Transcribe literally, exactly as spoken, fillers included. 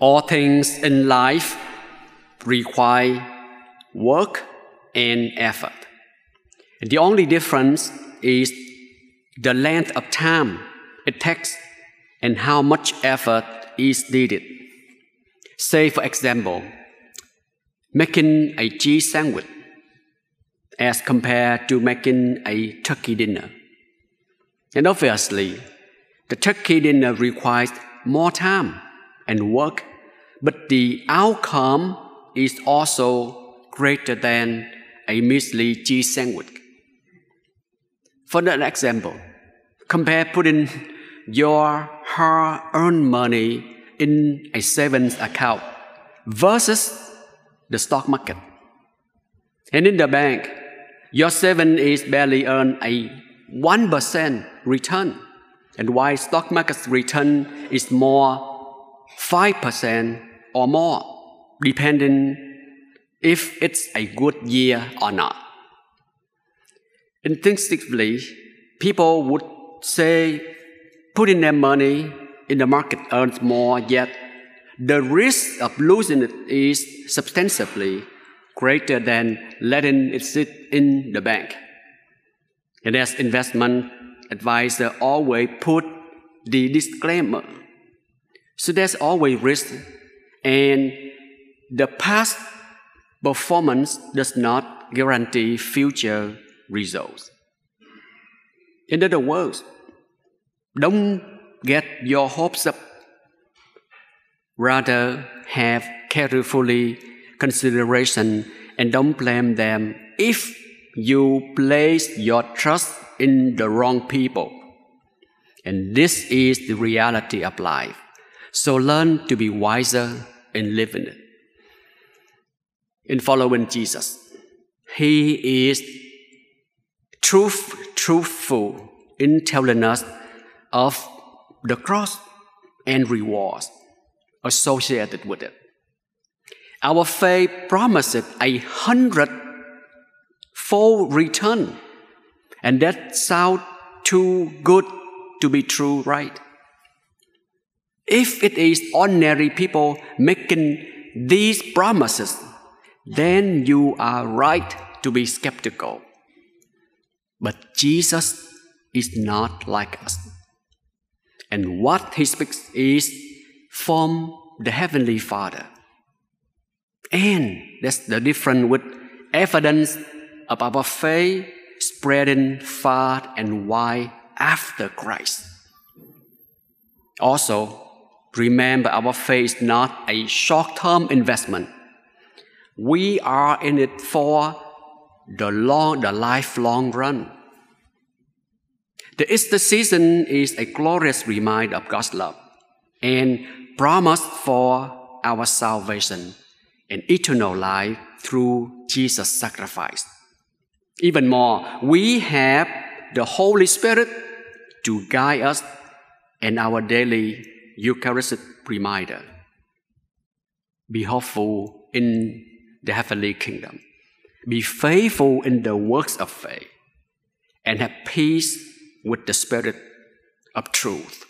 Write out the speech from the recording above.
all things in life require work and effort. The only difference is the length of time it takes and how much effort is needed. Say, for example, making a cheese sandwich as compared to making a turkey dinner. And obviously, the turkey dinner requires more time and work, but the outcome is also greater than a measly cheese sandwich. For an example, compare putting your hard-earned money in a savings account versus the stock market. And in the bank, your savings is barely earn a one percent return, and while stock market's return is more five percent or more, depending if it's a good year or not. Instinctively, people would say putting their money in the market earns more, yet the risk of losing it is substantially greater than letting it sit in the bank. And as investment advisor always put the disclaimer, so there's always risk, and the past performance does not guarantee future results. In other words, don't get your hopes up. Rather, have carefully consideration and don't blame them if you place your trust in the wrong people. And this is the reality of life. So learn to be wiser and live in it. In following Jesus, He is truth, truthful in telling us of the cross and rewards associated with it. Our faith promises a hundredfold return, and that sounds too good to be true, right? If it is ordinary people making these promises, then you are right to be skeptical. But Jesus is not like us, and what He speaks is from the Heavenly Father. And that's the difference with evidence of our faith spreading far and wide after Christ. Also, remember our faith is not a short-term investment. We are in it for the long, the lifelong run. The Easter season is a glorious reminder of God's love and promise for our salvation and eternal life through Jesus' sacrifice. Even more, we have the Holy Spirit to guide us in our daily Eucharistic reminder. Be hopeful in the heavenly kingdom. Be faithful in the works of faith, and have peace with the Spirit of truth.